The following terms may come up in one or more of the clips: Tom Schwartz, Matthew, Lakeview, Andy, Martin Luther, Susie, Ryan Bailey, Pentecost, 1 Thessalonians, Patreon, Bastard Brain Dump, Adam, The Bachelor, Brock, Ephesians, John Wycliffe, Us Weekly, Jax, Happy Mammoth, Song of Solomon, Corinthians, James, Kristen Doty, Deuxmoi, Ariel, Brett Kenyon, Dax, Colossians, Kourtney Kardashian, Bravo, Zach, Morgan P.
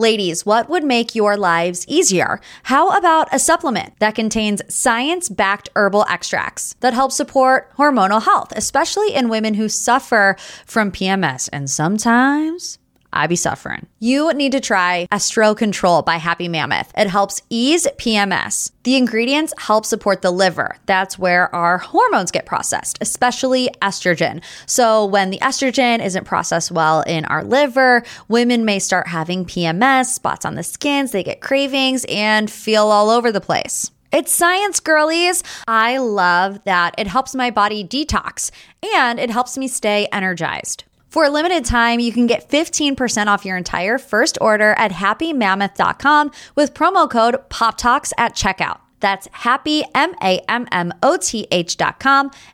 Ladies, what would make your lives easier? How about a supplement that contains science-backed herbal extracts that help support hormonal health, especially in women who suffer from PMS? And sometimes I be suffering. You need to try Estro Control by Happy Mammoth. It helps ease PMS. The ingredients help support the liver. That's where our hormones get processed, especially estrogen. So when the estrogen isn't processed well in our liver, women may start having PMS, spots on the skin, so they get cravings and feel all over the place. It's science, girlies. I love that. It helps my body detox and it helps me stay energized. For a limited time, you can get 15% off your entire first order at happymammoth.com with promo code POPTALKS at checkout. That's happymammoth.com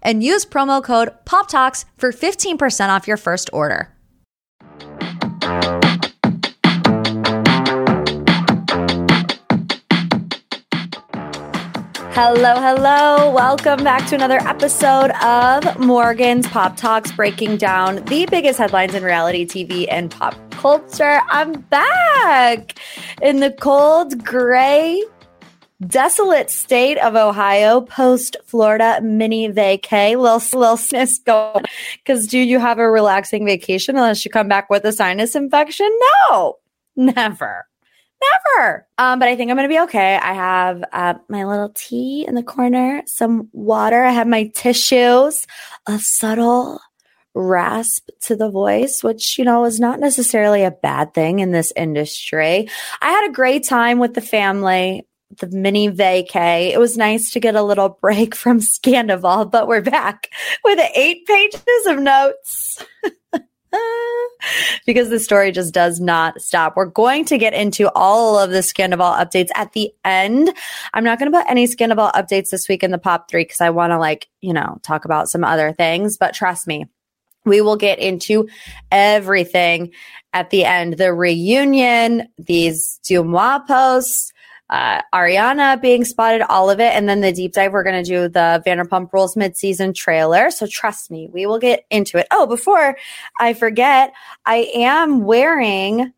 and use promo code POPTALKS for 15% off your first order. Hello, hello. Welcome back to another episode of Morgan's Pop Talks, breaking down the biggest headlines in reality TV and pop culture. I'm back in the cold, gray, desolate state of Ohio, post-Florida mini vacay. Little sinus going. Because do you have a relaxing vacation unless you come back with a sinus infection? No, never. Never. But I think I'm going to be okay. I have my little tea in the corner, some water. I have my tissues, a subtle rasp to the voice, which, you know, is not necessarily a bad thing in this industry. I had a great time with the family, the mini vacay. It was nice to get a little break from Scandoval, but we're back with 8 pages of notes. Because the story just does not stop. We're going to get into all of the Scandoval updates at the end. I'm not going to put any Scandoval updates this week in the pop 3 because I want to, like, you know, talk about some other things. But trust me, we will get into everything at the end. The reunion, these Deuxmoi posts, Ariana being spotted, all of it. And then the deep dive, we're going to do the Vanderpump Rules mid-season trailer. So trust me, we will get into it. Oh, before I forget, I am wearing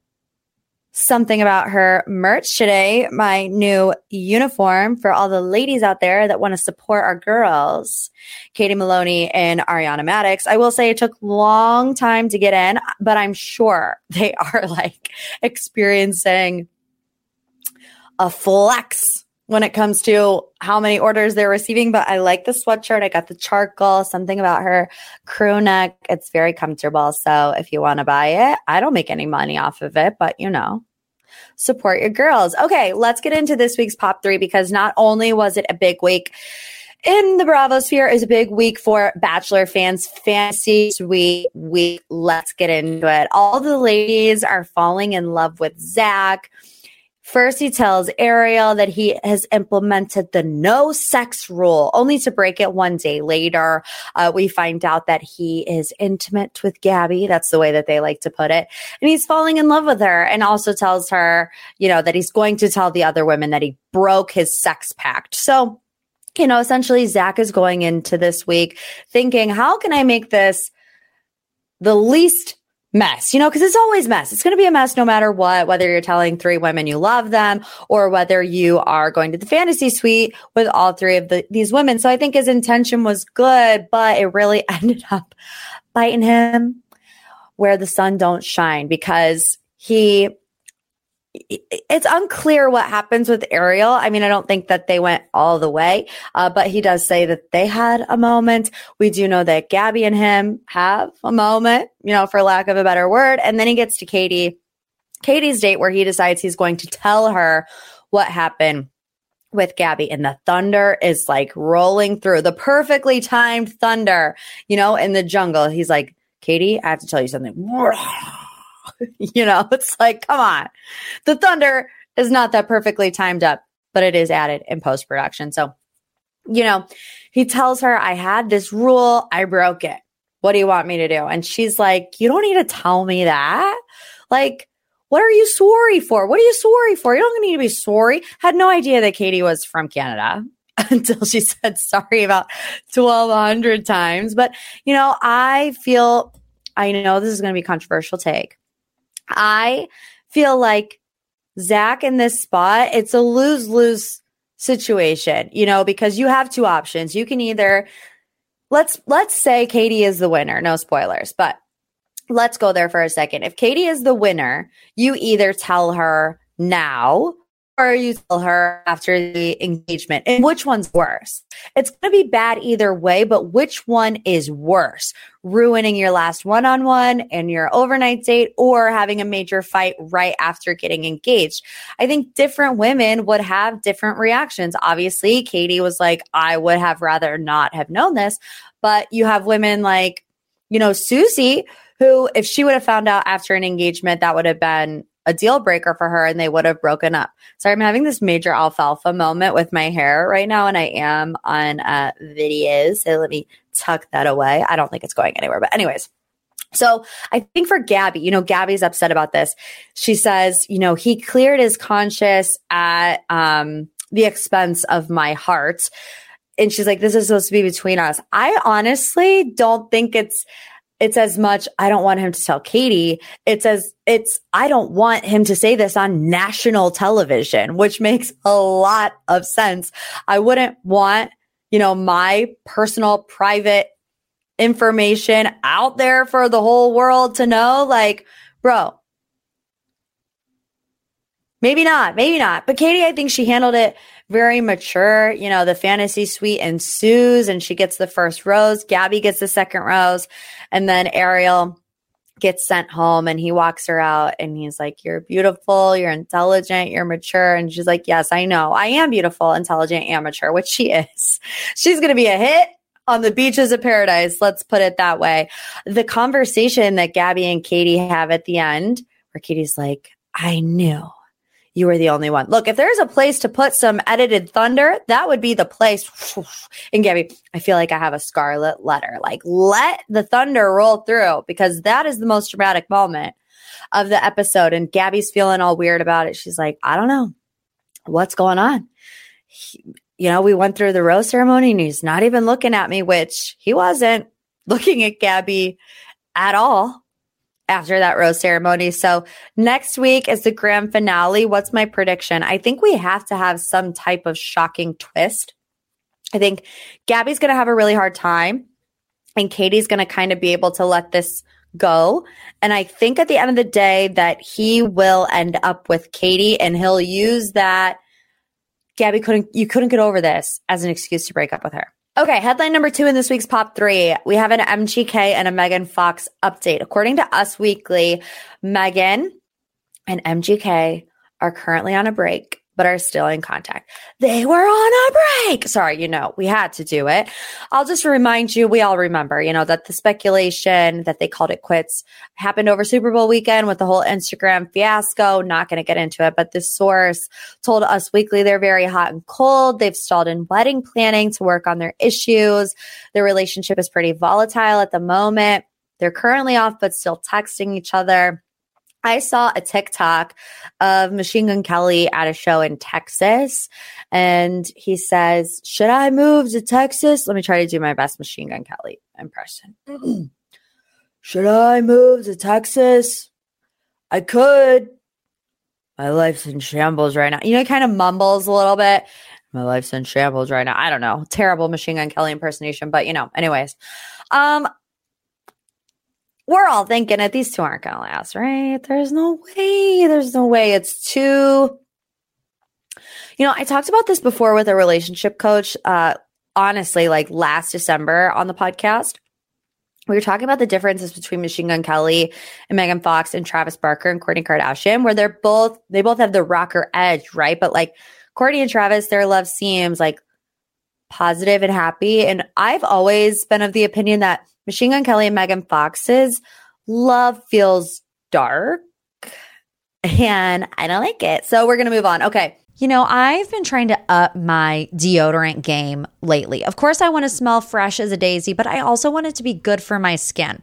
something about her merch today, my new uniform for all the ladies out there that want to support our girls, Katie Maloney and Ariana Maddox. I will say it took a long time to get in, but I'm sure they are, like, experiencing a flex when it comes to how many orders they're receiving. But I like the sweatshirt. I got the charcoal, something about her crew neck. It's very comfortable. So if you want to buy it, I don't make any money off of it, but, you know, support your girls. Okay, let's get into this week's Pop 3 because not only was it a big week in the Bravo sphere, is a big week for Bachelor fans. Fantasy Suite week. Let's get into it. All the ladies are falling in love with Zach. First, he tells Ariel that he has implemented the no sex rule, only to break it one day later. We find out that he is intimate with Gabby. That's the way that they like to put it. And he's falling in love with her, and also tells her, you know, that he's going to tell the other women that he broke his sex pact. So, you know, essentially Zach is going into this week thinking, how can I make this the least mess, you know, because it's always mess. It's going to be a mess no matter what, whether you're telling 3 women you love them or whether you are going to the fantasy suite with all 3 of these women. So I think his intention was good, but it really ended up biting him where the sun don't shine, because it's unclear what happens with Ariel. I mean, I don't think that they went all the way, but he does say that they had a moment. We do know that Gabby and him have a moment, you know, for lack of a better word. And then he gets to Katie's date, where he decides he's going to tell her what happened with Gabby, and the thunder is, like, rolling through, the perfectly timed thunder, you know, in the jungle. He's like, Katie, I have to tell you something. You know, it's like, come on. The thunder is not that perfectly timed up, but it is added in post-production. So, you know, he tells her, I had this rule. I broke it. What do you want me to do? And she's like, you don't need to tell me that. Like, what are you sorry for? What are you sorry for? You don't need to be sorry. Had no idea that Katie was from Canada until she said sorry about 1,200 times. But, you know, I know this is going to be a controversial take. I feel like Zach in this spot, it's a lose-lose situation, you know, because you have two options. You can either, let's say Katie is the winner. No spoilers, but let's go there for a second. If Katie is the winner, you either tell her now or you tell her after the engagement. And which one's worse? It's going to be bad either way, but which one is worse? Ruining your last one-on-one and your overnight date, or having a major fight right after getting engaged? I think different women would have different reactions. Obviously, Katie was like, I would have rather not have known this. But you have women like, you know, Susie, who if she would have found out after an engagement, that would have been a deal breaker for her and they would have broken up. Sorry, I'm having this major alfalfa moment with my hair right now, and I am on videos, so let me tuck that away. I don't think it's going anywhere, but anyways. So I think for Gabby, you know, Gabby's upset about this. She says, you know, he cleared his conscience at the expense of my heart. And she's like, this is supposed to be between us. I honestly don't think it's as much, I don't want him to tell Katie. I don't want him to say this on national television, which makes a lot of sense. I wouldn't want, you know, my personal private information out there for the whole world to know. Like, bro, maybe not. But Katie, I think she handled it very mature. You know, the fantasy suite ensues and she gets the first rose. Gabby gets the second rose. And then Ariel gets sent home and he walks her out and he's like, you're beautiful, you're intelligent, you're mature. And she's like, yes, I know. I am beautiful, intelligent, and mature, which she is. She's going to be a hit on the beaches of paradise. Let's put it that way. The conversation that Gabby and Katie have at the end, where Katie's like, I knew you were the only one. Look, if there's a place to put some edited thunder, that would be the place. And Gabby, I feel like I have a scarlet letter. Like, let the thunder roll through, because that is the most dramatic moment of the episode. And Gabby's feeling all weird about it. She's like, I don't know what's going on. You know, we went through the rose ceremony and he's not even looking at me, which he wasn't looking at Gabby at all after that rose ceremony. So next week is the grand finale. What's my prediction? I think we have to have some type of shocking twist. I think Gabby's going to have a really hard time and Katie's going to kind of be able to let this go. And I think at the end of the day that he will end up with Katie and he'll use that Gabby couldn't get over this as an excuse to break up with her. Okay, headline number 2 in this week's Pop 3. We have an MGK and a Megan Fox update. According to Us Weekly, Megan and MGK are currently on a break, but are still in contact. They were on a break. Sorry, you know, we had to do it. I'll just remind you, we all remember, you know, that the speculation that they called it quits happened over Super Bowl weekend with the whole Instagram fiasco. Not going to get into it, but this source told Us Weekly they're very hot and cold. They've stalled in wedding planning to work on their issues. Their relationship is pretty volatile at the moment. They're currently off, but still texting each other. I saw a TikTok of Machine Gun Kelly at a show in Texas, and he says, should I move to Texas? Let me try to do my best Machine Gun Kelly impression. Should I move to Texas? I could. My life's in shambles right now. You know, he kind of mumbles a little bit. My life's in shambles right now. I don't know. Terrible Machine Gun Kelly impersonation, but you know, anyways. We're all thinking that these two aren't going to last, right? There's no way. It's too... You know, I talked about this before with a relationship coach, honestly, like last December on the podcast. We were talking about the differences between Machine Gun Kelly and Megan Fox and Travis Barker and Kourtney Kardashian, where they both have the rocker edge, right? But like Kourtney and Travis, their love seems like positive and happy. And I've always been of the opinion that Machine Gun Kelly and Megan Fox's love feels dark, and I don't like it. So we're going to move on. Okay. You know, I've been trying to up my deodorant game lately. Of course, I want to smell fresh as a daisy, but I also want it to be good for my skin.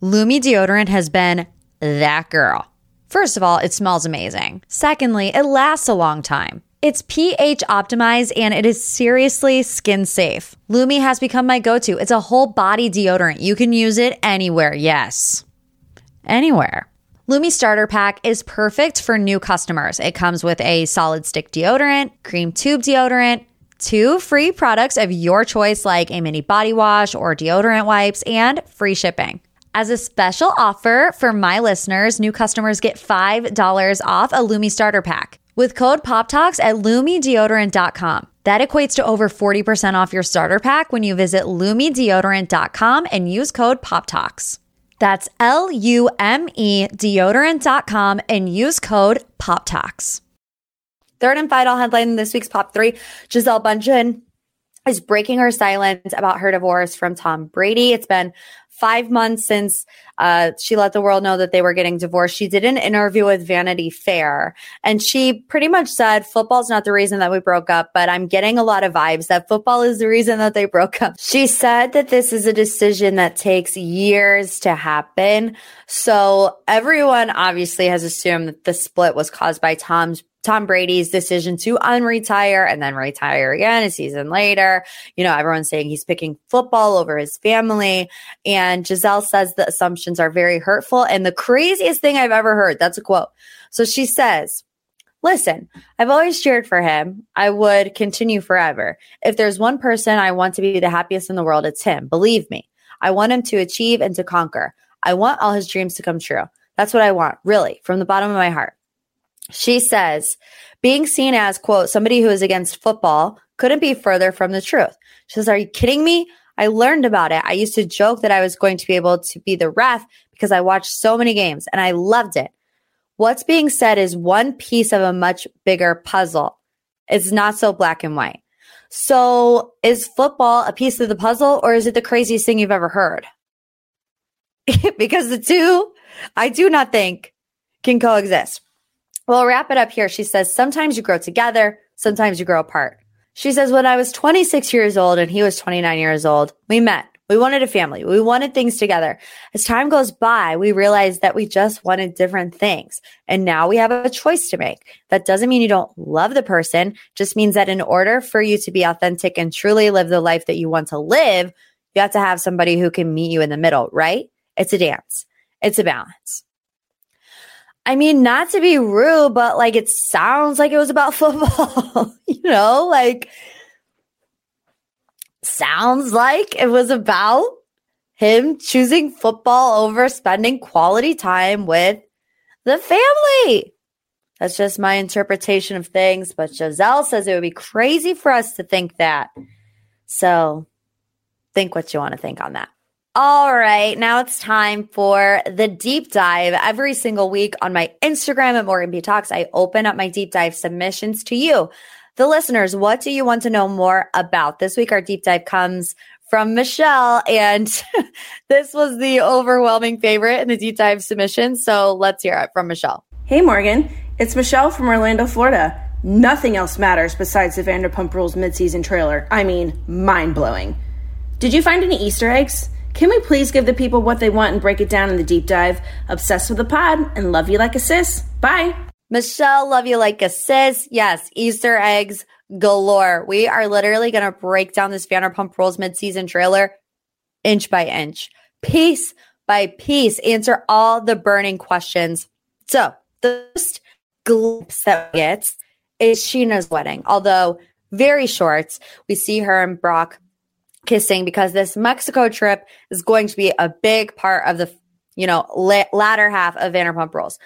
Lume deodorant has been that girl. First of all, it smells amazing. Secondly, it lasts a long time. It's pH optimized and it is seriously skin safe. Lume has become my go-to. It's a whole body deodorant. You can use it anywhere. Yes. Anywhere. Lume Starter Pack is perfect for new customers. It comes with a solid stick deodorant, cream tube deodorant, 2 free products of your choice like a mini body wash or deodorant wipes, and free shipping. As a special offer for my listeners, new customers get $5 off a Lume Starter Pack with code POPTALKS at LumeDeodorant.com. That equates to over 40% off your starter pack when you visit LumeDeodorant.com and use code POPTALKS. That's Lume deodorant.com and use code POPTALKS. Third and final headline in this week's Pop 3, Gisele Bündchen is breaking her silence about her divorce from Tom Brady. It's been 5 months since she let the world know that they were getting divorced. She did an interview with Vanity Fair, and she pretty much said, football's not the reason that we broke up, but I'm getting a lot of vibes that football is the reason that they broke up. She said that this is a decision that takes years to happen. So everyone obviously has assumed that the split was caused by Tom Brady's decision to unretire and then retire again a season later. You know, everyone's saying he's picking football over his family. And Gisele says the assumptions are very hurtful and the craziest thing I've ever heard. That's a quote. So she says, listen, I've always cheered for him. I would continue forever. If there's one person I want to be the happiest in the world, it's him. Believe me. I want him to achieve and to conquer. I want all his dreams to come true. That's what I want, really, from the bottom of my heart. She says, being seen as, quote, somebody who is against football couldn't be further from the truth. She says, are you kidding me? I learned about it. I used to joke that I was going to be able to be the ref because I watched so many games and I loved it. What's being said is one piece of a much bigger puzzle. It's not so black and white. So is football a piece of the puzzle or is it the craziest thing you've ever heard? Because the two, I do not think, can coexist. We'll wrap it up here. She says, sometimes you grow together, sometimes you grow apart. She says, when I was 26 years old and he was 29 years old, we met. We wanted a family. We wanted things together. As time goes by, we realized that we just wanted different things. And now we have a choice to make. That doesn't mean you don't love the person. Just means that in order for you to be authentic and truly live the life that you want to live, you have to have somebody who can meet you in the middle, right? It's a dance. It's a balance. I mean, not to be rude, but like it sounds like it was about football, you know, like sounds like it was about him choosing football over spending quality time with the family. That's just my interpretation of things. But Gisele says it would be crazy for us to think that. So think what you want to think on that. All right, now it's time for the deep dive. Every single week on my Instagram at Morgan P Talks, I open up my deep dive submissions to you, the listeners. What do you want to know more about? This week, our deep dive comes from Michelle, and this was the overwhelming favorite in the deep dive submission. So let's hear it from Michelle. Hey, Morgan. It's Michelle from Orlando, Florida. Nothing else matters besides the Vanderpump Rules midseason trailer. I mean, mind-blowing. Did you find any Easter eggs? Can we please give the people what they want and break it down in the deep dive? Obsessed with the pod and love you like a sis. Bye. Michelle, love you like a sis. Yes, Easter eggs galore. We are literally going to break down this Vanderpump Rules midseason trailer inch by inch, piece by piece, answer all the burning questions. So the first glimpse that we get is Scheana's wedding, although very short. We see her and Brock kissing because this Mexico trip is going to be a big part of the, you know, latter half of Vanderpump Rules.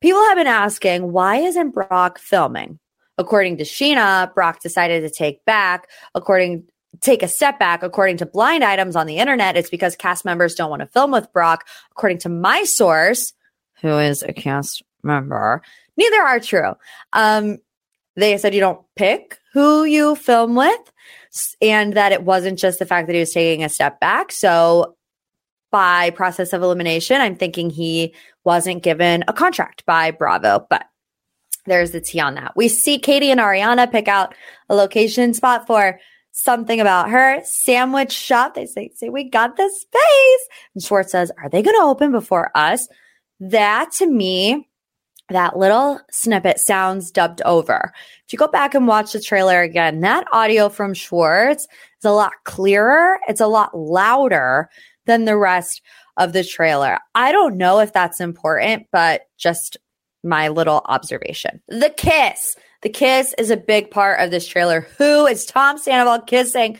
People have been asking, why isn't Brock filming? According to Scheana, Brock decided to take a step back. According to blind items on the internet, it's because cast members don't want to film with Brock. According to my source, who is a cast member, neither are true. They said you don't pick who you film with. And that it wasn't just the fact that he was taking a step back. So by process of elimination, I'm thinking he wasn't given a contract by Bravo. But there's the tea on that. We see Katie and Ariana pick out a location spot for something about her sandwich shop. They say we got this space. And Schwartz says, are they going to open before us? That to me, that little snippet sounds dubbed over. If you go back and watch the trailer again, that audio from Schwartz is a lot clearer. It's a lot louder than the rest of the trailer. I don't know if that's important, but just my little observation. The kiss. The kiss is a big part of this trailer. Who is Tom Sandoval kissing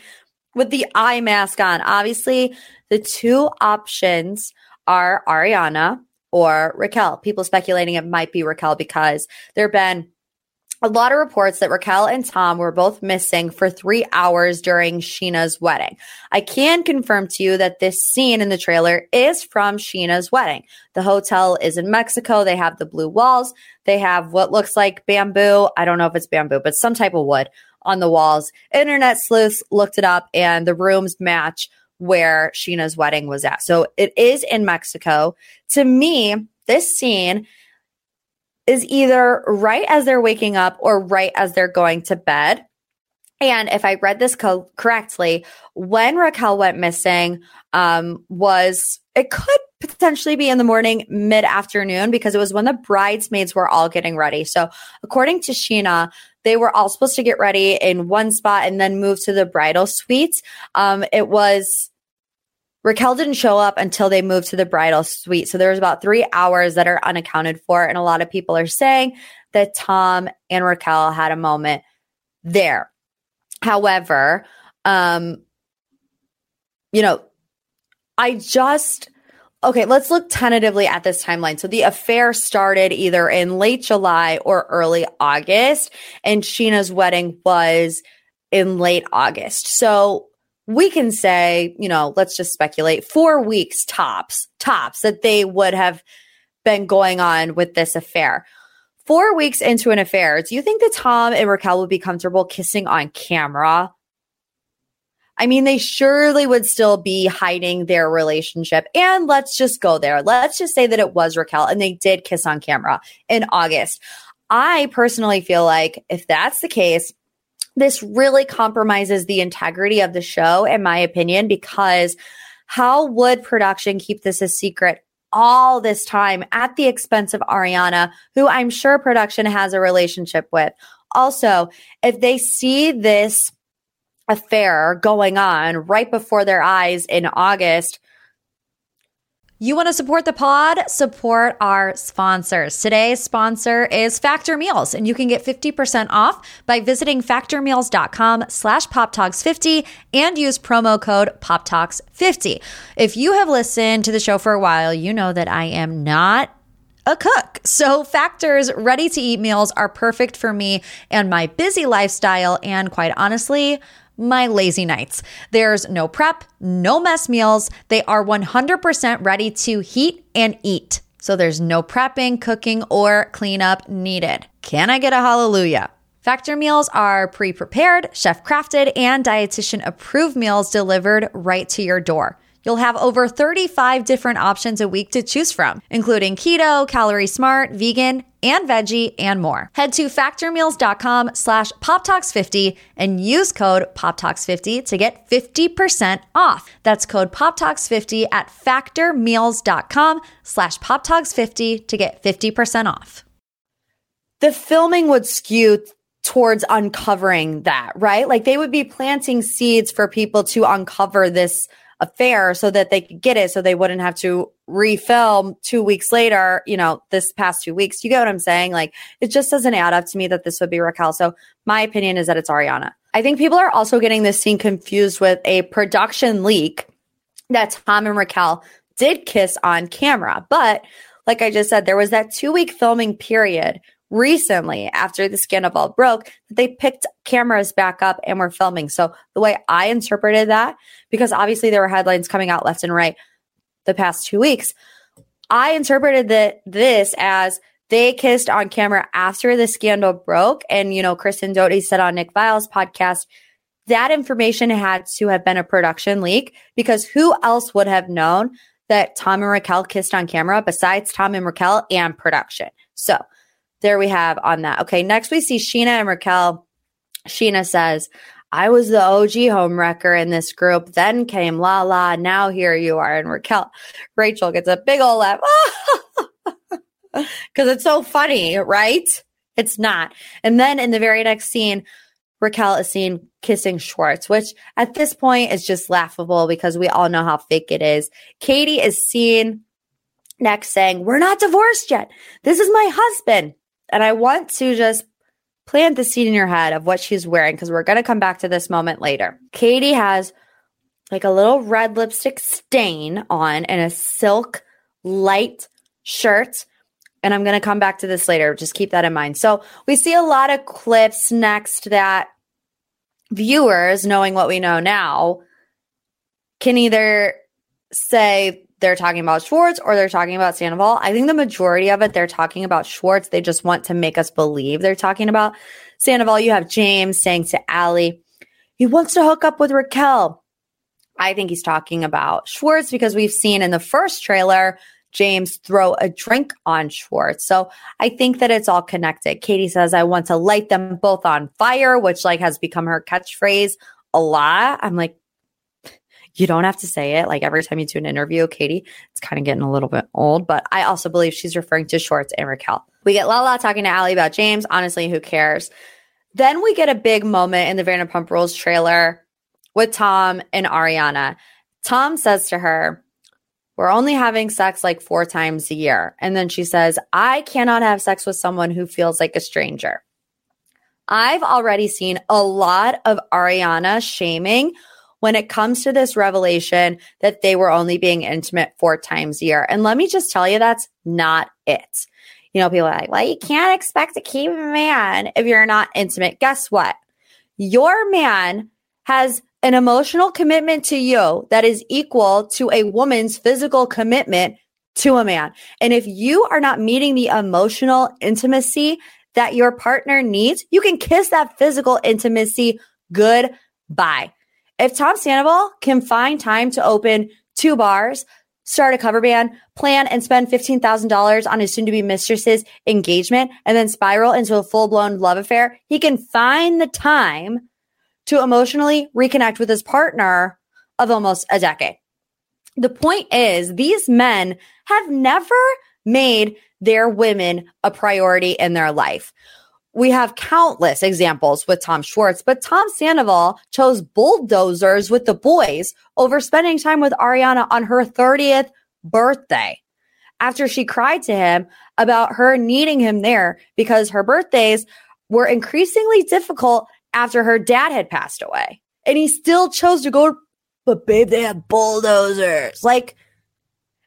with the eye mask on? Obviously, the two options are Ariana or Raquel. People speculating it might be Raquel because there have been a lot of reports that Raquel and Tom were both missing for 3 hours during Scheana's wedding. I can confirm to you that this scene in the trailer is from Scheana's wedding. The hotel is in Mexico. They have the blue walls. They have what looks like bamboo. I don't know if it's bamboo, but some type of wood on the walls. Internet sleuths looked it up, and the rooms match where Scheana's wedding was at. So it is in Mexico. To me, this scene is either right as they're waking up or right as they're going to bed. And if I read this correctly, when Raquel went missing, it could potentially be in the morning, mid-afternoon, because it was when the bridesmaids were all getting ready. So according to Scheana, they were all supposed to get ready in one spot and then move to the bridal suite. Raquel didn't show up until they moved to the bridal suite. So there's about 3 hours that are unaccounted for. And a lot of people are saying that Tom and Raquel had a moment there. However, let's look tentatively at this timeline. So the affair started either in late July or early August, and Scheana's wedding was in late August. So we can say, let's just speculate, 4 weeks tops that they would have been going on with this affair. 4 weeks into an affair, do you think that Tom and Raquel would be comfortable kissing on camera? I mean, they surely would still be hiding their relationship. And let's just go there. Let's just say that it was Raquel and they did kiss on camera in August. I personally feel like if that's the case, this really compromises the integrity of the show, in my opinion, because how would production keep this a secret all this time at the expense of Ariana, who I'm sure production has a relationship with? Also, if they see this affair going on right before their eyes in August. You want to support the pod? Support our sponsors. Today's sponsor is Factor Meals, and you can get 50% off by visiting factormeals.com/poptalks50 and use promo code poptalks50. If you have listened to the show for a while, you know that I am not a cook. So Factor's ready-to-eat meals are perfect for me and my busy lifestyle and, quite honestly, my lazy nights. There's no prep, no mess meals. They are 100% ready to heat and eat. So there's no prepping, cooking, or cleanup needed. Can I get a hallelujah? Factor meals are pre-prepared, chef-crafted, and dietitian-approved meals delivered right to your door. You'll have over 35 different options a week to choose from, including keto, calorie smart, vegan, and veggie, and more. Head to factormeals.com/poptalks50 and use code poptalks50 to get 50% off. That's code poptalks50 at factormeals.com/poptalks50 to get 50% off. The filming would skew towards uncovering that, right? Like they would be planting seeds for people to uncover this affair so that they could get it, so they wouldn't have to refilm 2 weeks later, this past 2 weeks. You get what I'm saying? Like, it just doesn't add up to me that this would be Raquel. So my opinion is that it's Ariana. I think people are also getting this scene confused with a production leak that Tom and Raquel did kiss on camera. But like I just said, there was that 2-week filming period recently after the Scandoval broke, they picked cameras back up and were filming. So the way I interpreted that, because obviously there were headlines coming out left and right the past 2 weeks, I interpreted this as they kissed on camera after the scandal broke. And, Kristen Doty said on Nick Vile's podcast, that information had to have been a production leak, because who else would have known that Tom and Raquel kissed on camera besides Tom and Raquel and production? So there we have on that. Okay, next we see Scheana and Raquel. Scheana says, I was the OG homewrecker in this group. Then came Lala. Now here you are. And Rachel gets a big old laugh. Because it's so funny, right? It's not. And then in the very next scene, Raquel is seen kissing Schwartz, which at this point is just laughable because we all know how fake it is. Katie is seen next saying, "We're not divorced yet. This is my husband." And I want to just plant the seed in your head of what she's wearing because we're going to come back to this moment later. Katie has like a little red lipstick stain on and a silk light shirt. And I'm going to come back to this later. Just keep that in mind. So we see a lot of clips next that viewers, knowing what we know now, can either say they're talking about Schwartz or they're talking about Sandoval. I think the majority of it, they're talking about Schwartz. They just want to make us believe they're talking about Sandoval. You have James saying to Allie, he wants to hook up with Raquel. I think he's talking about Schwartz because we've seen in the first trailer James throw a drink on Schwartz. So I think that it's all connected. Katie says, I want to light them both on fire, which like has become her catchphrase a lot. I'm like, you don't have to say it. Like every time you do an interview, Katie, it's kind of getting a little bit old. But I also believe she's referring to Schwartz and Raquel. We get Lala talking to Allie about James. Honestly, who cares? Then we get a big moment in the Vanderpump Rules trailer with Tom and Ariana. Tom says to her, we're only having sex like 4 times a year. And then she says, I cannot have sex with someone who feels like a stranger. I've already seen a lot of Ariana shaming when it comes to this revelation that they were only being intimate 4 times a year. And let me just tell you, that's not it. You know, people are like, well, you can't expect to keep a man if you're not intimate. Guess what? Your man has an emotional commitment to you that is equal to a woman's physical commitment to a man. And if you are not meeting the emotional intimacy that your partner needs, you can kiss that physical intimacy goodbye. If Tom Sandoval can find time to open 2 bars, start a cover band, plan and spend $15,000 on his soon-to-be mistress's engagement, and then spiral into a full-blown love affair, he can find the time to emotionally reconnect with his partner of almost a decade. The point is, these men have never made their women a priority in their life. We have countless examples with Tom Schwartz, but Tom Sandoval chose bulldozers with the boys over spending time with Ariana on her 30th birthday after she cried to him about her needing him there because her birthdays were increasingly difficult after her dad had passed away. And he still chose to go, but babe, they have bulldozers. Like,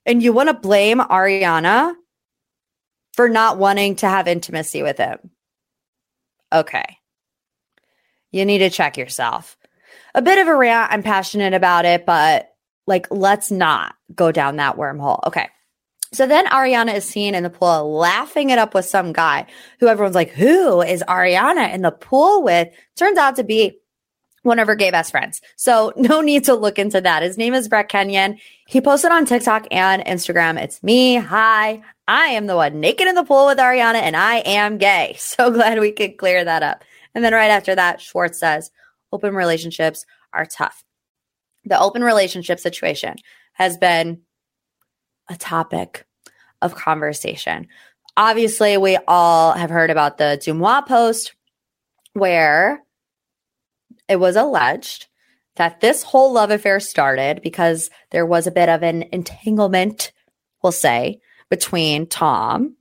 and you want to blame Ariana for not wanting to have intimacy with him? Okay, you need to check yourself. A bit of a rant. I'm passionate about it, but like, let's not go down that wormhole. Okay, so then Ariana is seen in the pool laughing it up with some guy who everyone's like, who is Ariana in the pool with? Turns out to be one of her gay best friends. So no need to look into that. His name is Brett Kenyon. He posted on TikTok and Instagram, it's me. Hi, I am the one naked in the pool with Ariana and I am gay. So glad we could clear that up. And then right after that, Schwartz says, open relationships are tough. The open relationship situation has been a topic of conversation. Obviously, we all have heard about the Deuxmoi post where it was alleged that this whole love affair started because there was a bit of an entanglement, we'll say, between Tom,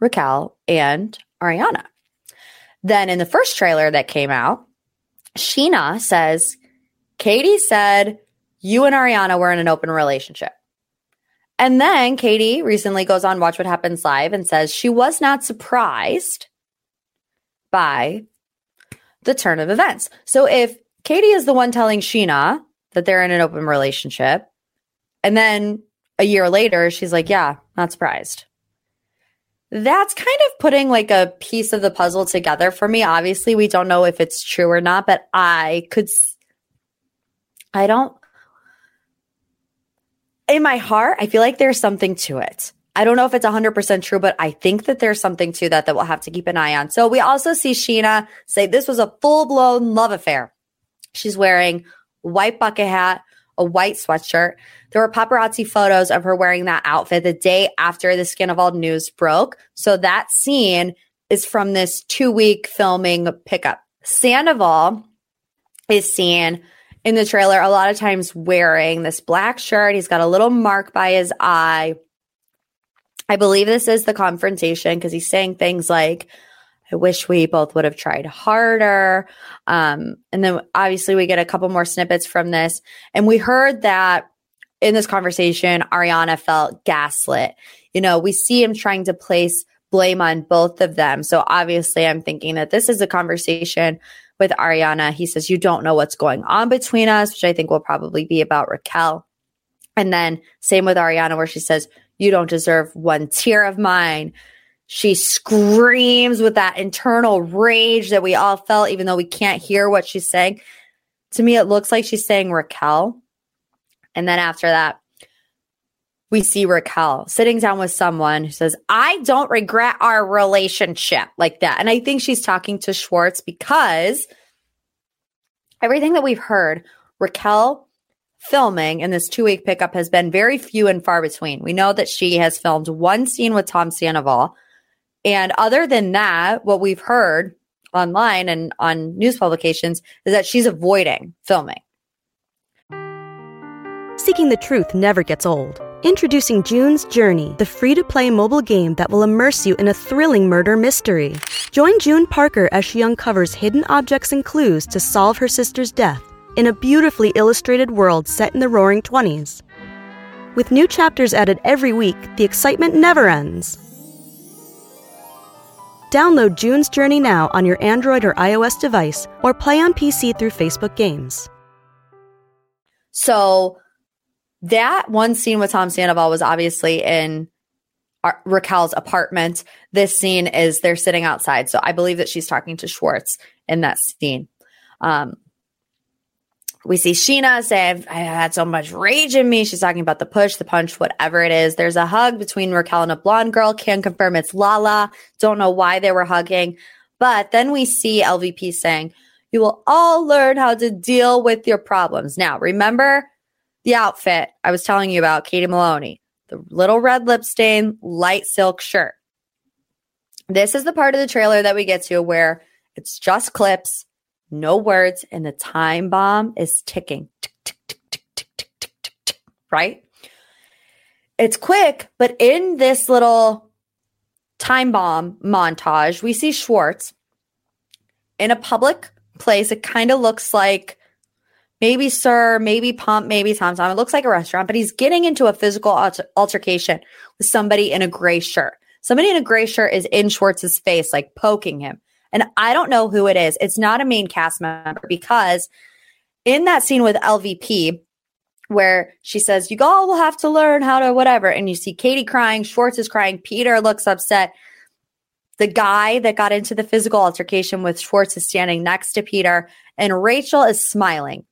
Raquel, and Ariana. Then in the first trailer that came out, Scheana says, Katie said, you and Ariana were in an open relationship. And then Katie recently goes on Watch What Happens Live and says she was not surprised by the turn of events. So if Katie is the one telling Scheana that they're in an open relationship, and then a year later, she's like, yeah, not surprised. That's kind of putting like a piece of the puzzle together for me. Obviously, we don't know if it's true or not, but in my heart, I feel like there's something to it. I don't know if it's 100% true, but I think that there's something to that we'll have to keep an eye on. So we also see Scheana say this was a full-blown love affair. She's wearing a white bucket hat, a white sweatshirt. There were paparazzi photos of her wearing that outfit the day after the Scandoval news broke. So that scene is from this 2-week filming pickup Sandoval is seen in the trailer a lot of times wearing this black shirt. He's got a little mark by his eye. I believe this is the confrontation because he's saying things like, I wish we both would have tried harder. And then obviously we get a couple more snippets from this. And we heard that in this conversation, Ariana felt gaslit. You know, we see him trying to place blame on both of them. So obviously I'm thinking that this is a conversation with Ariana. He says, you don't know what's going on between us, which I think will probably be about Raquel. And then same with Ariana where she says, you don't deserve one tear of mine. She screams with that internal rage that we all felt, even though we can't hear what she's saying. To me, it looks like she's saying Raquel. And then after that, we see Raquel sitting down with someone who says, I don't regret our relationship, like that. And I think she's talking to Schwartz because everything that we've heard, Raquel filming in this 2-week pickup has been very few and far between. We know that she has filmed one scene with Tom Sandoval. And other than that, what we've heard online and on news publications is that she's avoiding filming. Seeking the truth never gets old. Introducing June's Journey, the free-to-play mobile game that will immerse you in a thrilling murder mystery. Join June Parker as she uncovers hidden objects and clues to solve her sister's death in a beautifully illustrated world set in the roaring 20s. With new chapters added every week, the excitement never ends. Download June's Journey now on your Android or iOS device or play on PC through Facebook games. So that one scene with Tom Sandoval was obviously in Raquel's apartment. This scene is they're sitting outside. So I believe that she's talking to Schwartz in that scene. We see Scheana say, I had so much rage in me. She's talking about the push, the punch, whatever it is. There's a hug between Raquel and a blonde girl. Can confirm it's Lala. Don't know why they were hugging. But then we see LVP saying, you will all learn how to deal with your problems. Now, remember the outfit I was telling you about, Katie Maloney. The little red lip stain, light silk shirt. This is the part of the trailer that we get to where it's just clips. No words, and the time bomb is ticking. Tick, tick, tick, tick, tick, tick, tick, tick, tick, right? It's quick, but in this little time bomb montage, we see Schwartz in a public place. It kind of looks like maybe Sir, maybe Pump, maybe Tom Tom. It looks like a restaurant, but he's getting into a physical altercation with somebody in a gray shirt. Somebody in a gray shirt is in Schwartz's face, like poking him. And I don't know who it is. It's not a main cast member because in that scene with LVP where she says, you all will have to learn how to whatever. And you see Katie crying. Schwartz is crying. Peter looks upset. The guy that got into the physical altercation with Schwartz is standing next to Peter. And Rachel is smiling.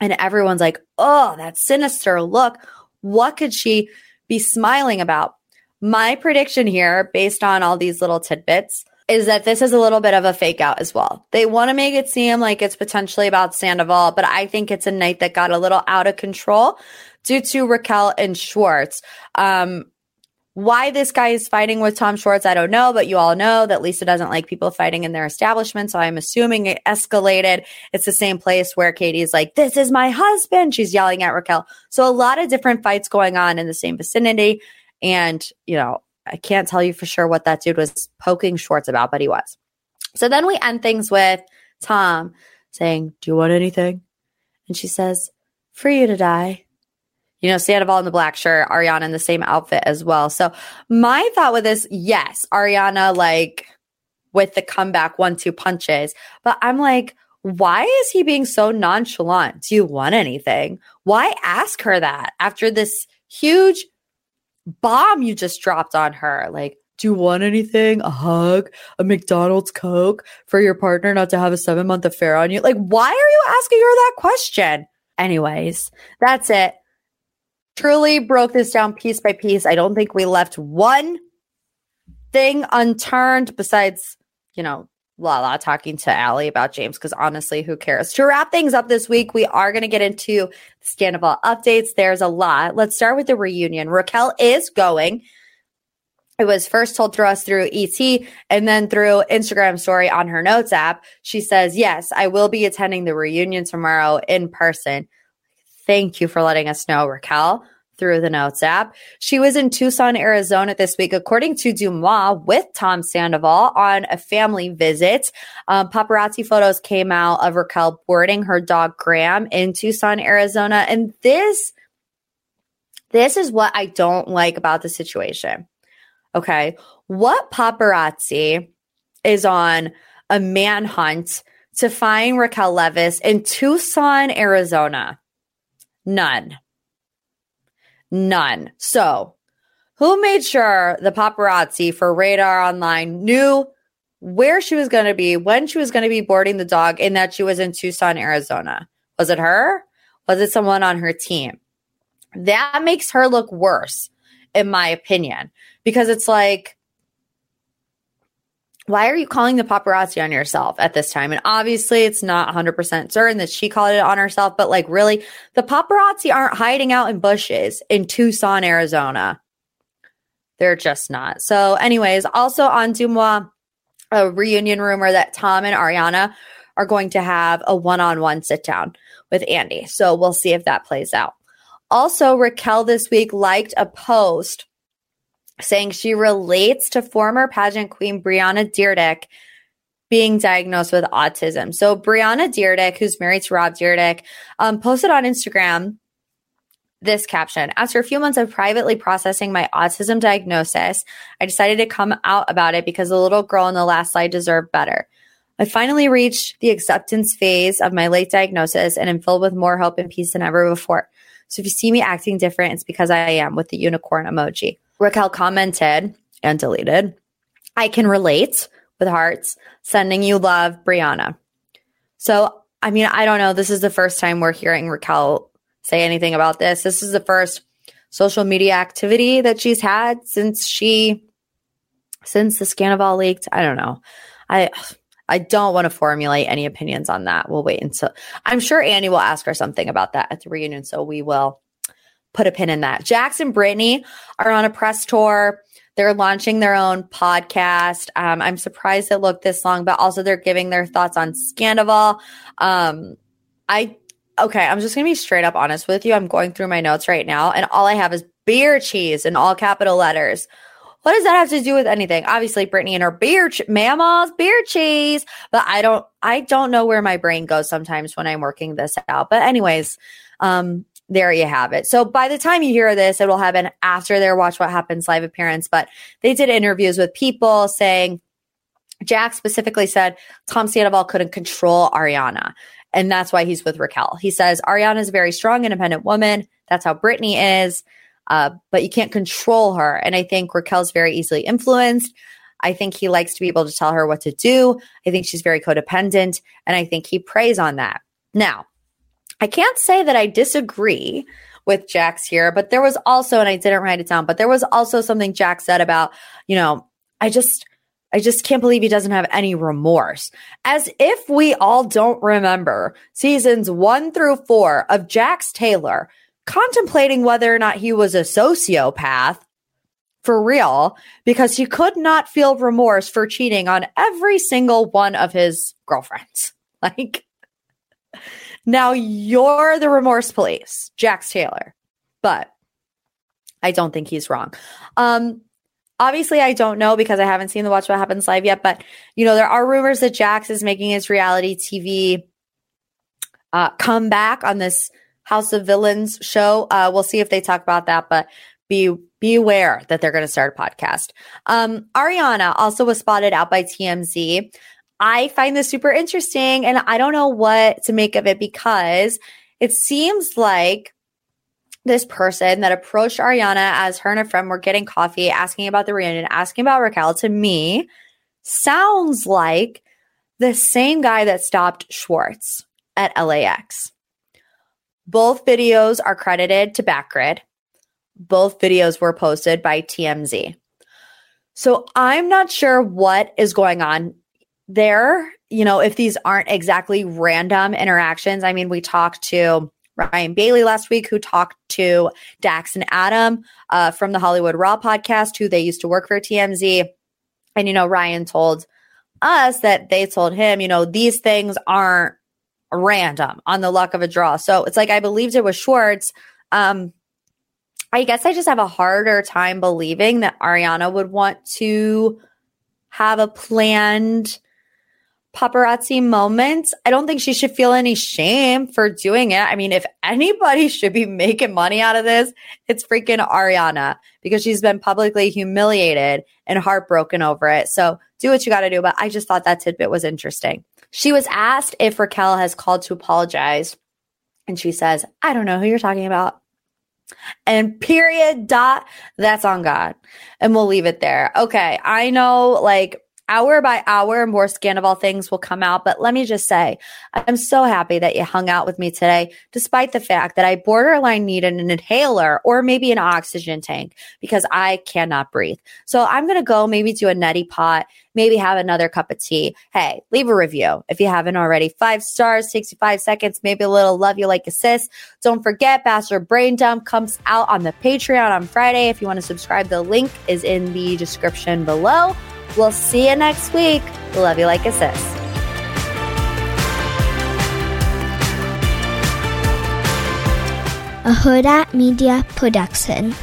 And everyone's like, oh, that sinister look. What could she be smiling about? My prediction here, based on all these little tidbits, is that this is a little bit of a fake out as well. They want to make it seem like it's potentially about Sandoval, but I think it's a night that got a little out of control due to Raquel and Schwartz. Why this guy is fighting with Tom Schwartz, I don't know, but you all know that Lisa doesn't like people fighting in their establishment, so I'm assuming it escalated. It's the same place where Katie's like, this is my husband. She's yelling at Raquel. So a lot of different fights going on in the same vicinity, and, you know, I can't tell you for sure what that dude was poking Schwartz about, but he was. So then we end things with Tom saying, do you want anything? And she says, for you to die. You know, Sandoval in the black shirt, Ariana in the same outfit as well. So my thought with this, yes, Ariana, like, with the comeback 1-2 punches. But I'm like, why is he being so nonchalant? Do you want anything? Why ask her that after this huge bomb you just dropped on her? Like, do you want anything? A hug? A McDonald's Coke? For your partner not to have a 7-month affair on you? Like, why are you asking her that question? Anyways, that's it. Truly broke this down piece by piece. I don't think we left one thing unturned besides, you know, Lala talking to Allie about James, because honestly, who cares? To wrap things up this week, we are going to get into Scandoval updates. There's a lot. Let's start with the reunion. Raquel is going. It was first told to us through ET and then through Instagram story on her notes app. She says, yes, I will be attending the reunion tomorrow in person. Thank you for letting us know, Raquel, through the notes app. She was in Tucson, Arizona this week, according to Deuxmoi, with Tom Sandoval on a family visit. Paparazzi photos came out of Raquel boarding her dog Graham in Tucson, Arizona. And this is what I don't like about the situation. Okay, what paparazzi is on a manhunt to find Raquel Levis in Tucson, Arizona? None. So who made sure the paparazzi for Radar Online knew where she was going to be, when she was going to be boarding the dog, and that she was in Tucson, Arizona? Was it her? Was it someone on her team? That makes her look worse, in my opinion, because it's like, why are you calling the paparazzi on yourself at this time? And obviously it's not 100% certain that she called it on herself, but like really, the paparazzi aren't hiding out in bushes in Tucson, Arizona. They're just not. So anyways, also on Deuxmoi, a reunion rumor that Tom and Ariana are going to have a one-on-one sit down with Andy. So we'll see if that plays out. Also, Raquel this week liked a post saying she relates to former pageant queen Brianna Dyrdek being diagnosed with autism. So Brianna Dyrdek, who's married to Rob Dyrdek, posted on Instagram this caption. After a few months of privately processing my autism diagnosis, I decided to come out about it because the little girl in the last slide deserved better. I finally reached the acceptance phase of my late diagnosis and am filled with more hope and peace than ever before. So if you see me acting different, it's because I am, with the unicorn emoji. Raquel commented and deleted, I can relate, with hearts, sending you love, Brianna. So, I mean, I don't know. This is the first time we're hearing Raquel say anything about this. This is the first social media activity that she's had since the Scandoval leaked. I don't know. I don't want to formulate any opinions on that. We'll wait until I'm sure Annie will ask her something about that at the reunion. So we will put a pin in that. Jax and Brittany are on a press tour. They're launching their own podcast. I'm surprised it looked this long, but also they're giving their thoughts on Scandoval. I'm just going to be straight up honest with you. I'm going through my notes right now, and all I have is beer cheese in all capital letters. What does that have to do with anything? Obviously, Brittany and her mama's beer cheese. But I don't know where my brain goes sometimes when I'm working this out. But anyways, there you have it. So by the time you hear this, it will happen after their Watch What Happens live appearance. But they did interviews with people saying, Jack specifically said Tom Sandoval couldn't control Ariana. And that's why he's with Raquel. He says, Ariana is a very strong, independent woman. That's how Brittany is. But you can't control her. And I think Raquel's very easily influenced. I think he likes to be able to tell her what to do. I think she's very codependent. And I think he preys on that. Now, I can't say that I disagree with Jax here, but there was also, and I didn't write it down, but there was also something Jax said about, you know, I just can't believe he doesn't have any remorse. As if we all don't remember seasons 1 through 4 of Jax Taylor contemplating whether or not he was a sociopath for real, because he could not feel remorse for cheating on every single one of his girlfriends. Like, now you're the remorse police, Jax Taylor. But I don't think he's wrong. Obviously, I don't know because I haven't seen the Watch What Happens live yet, but you know, there are rumors that Jax is making his reality TV comeback on this House of Villains show. We'll see if they talk about that, but beware that they're going to start a podcast. Ariana also was spotted out by TMZ. I find this super interesting, and I don't know what to make of it because it seems like this person that approached Ariana as her and a friend were getting coffee, asking about the reunion, asking about Raquel, to me sounds like the same guy that stopped Schwartz at LAX. Both videos are credited to Backgrid. Both videos were posted by TMZ. So I'm not sure what is going on there. You know, if these aren't exactly random interactions. I mean, we talked to Ryan Bailey last week, who talked to Dax and Adam from the Hollywood Raw podcast, who they used to work for TMZ. And, you know, Ryan told us that they told him, you know, these things aren't random on the luck of a draw. So it's like, I believed it was Schwartz. I guess I just have a harder time believing that Ariana would want to have a planned paparazzi moment. I don't think she should feel any shame for doing it. I mean, if anybody should be making money out of this, it's freaking Ariana, because she's been publicly humiliated and heartbroken over it. So do what you got to do. But I just thought that tidbit was interesting. She was asked if Raquel has called to apologize, and she says, "I don't know who you're talking about." And period, dot, that's on God. And we'll leave it there. Okay, I know, like, hour by hour, more Scandoval things will come out. But let me just say, I'm so happy that you hung out with me today, despite the fact that I borderline needed an inhaler or maybe an oxygen tank because I cannot breathe. So I'm going to go maybe do a neti pot, maybe have another cup of tea. Hey, leave a review if you haven't already. 5 stars, 65 seconds, maybe a little love you like a sis. Don't forget, Bastard Brain Dump comes out on the Patreon on Friday. If you want to subscribe, the link is in the description below. We'll see you next week. Love you like a sis. A Huda Media Production.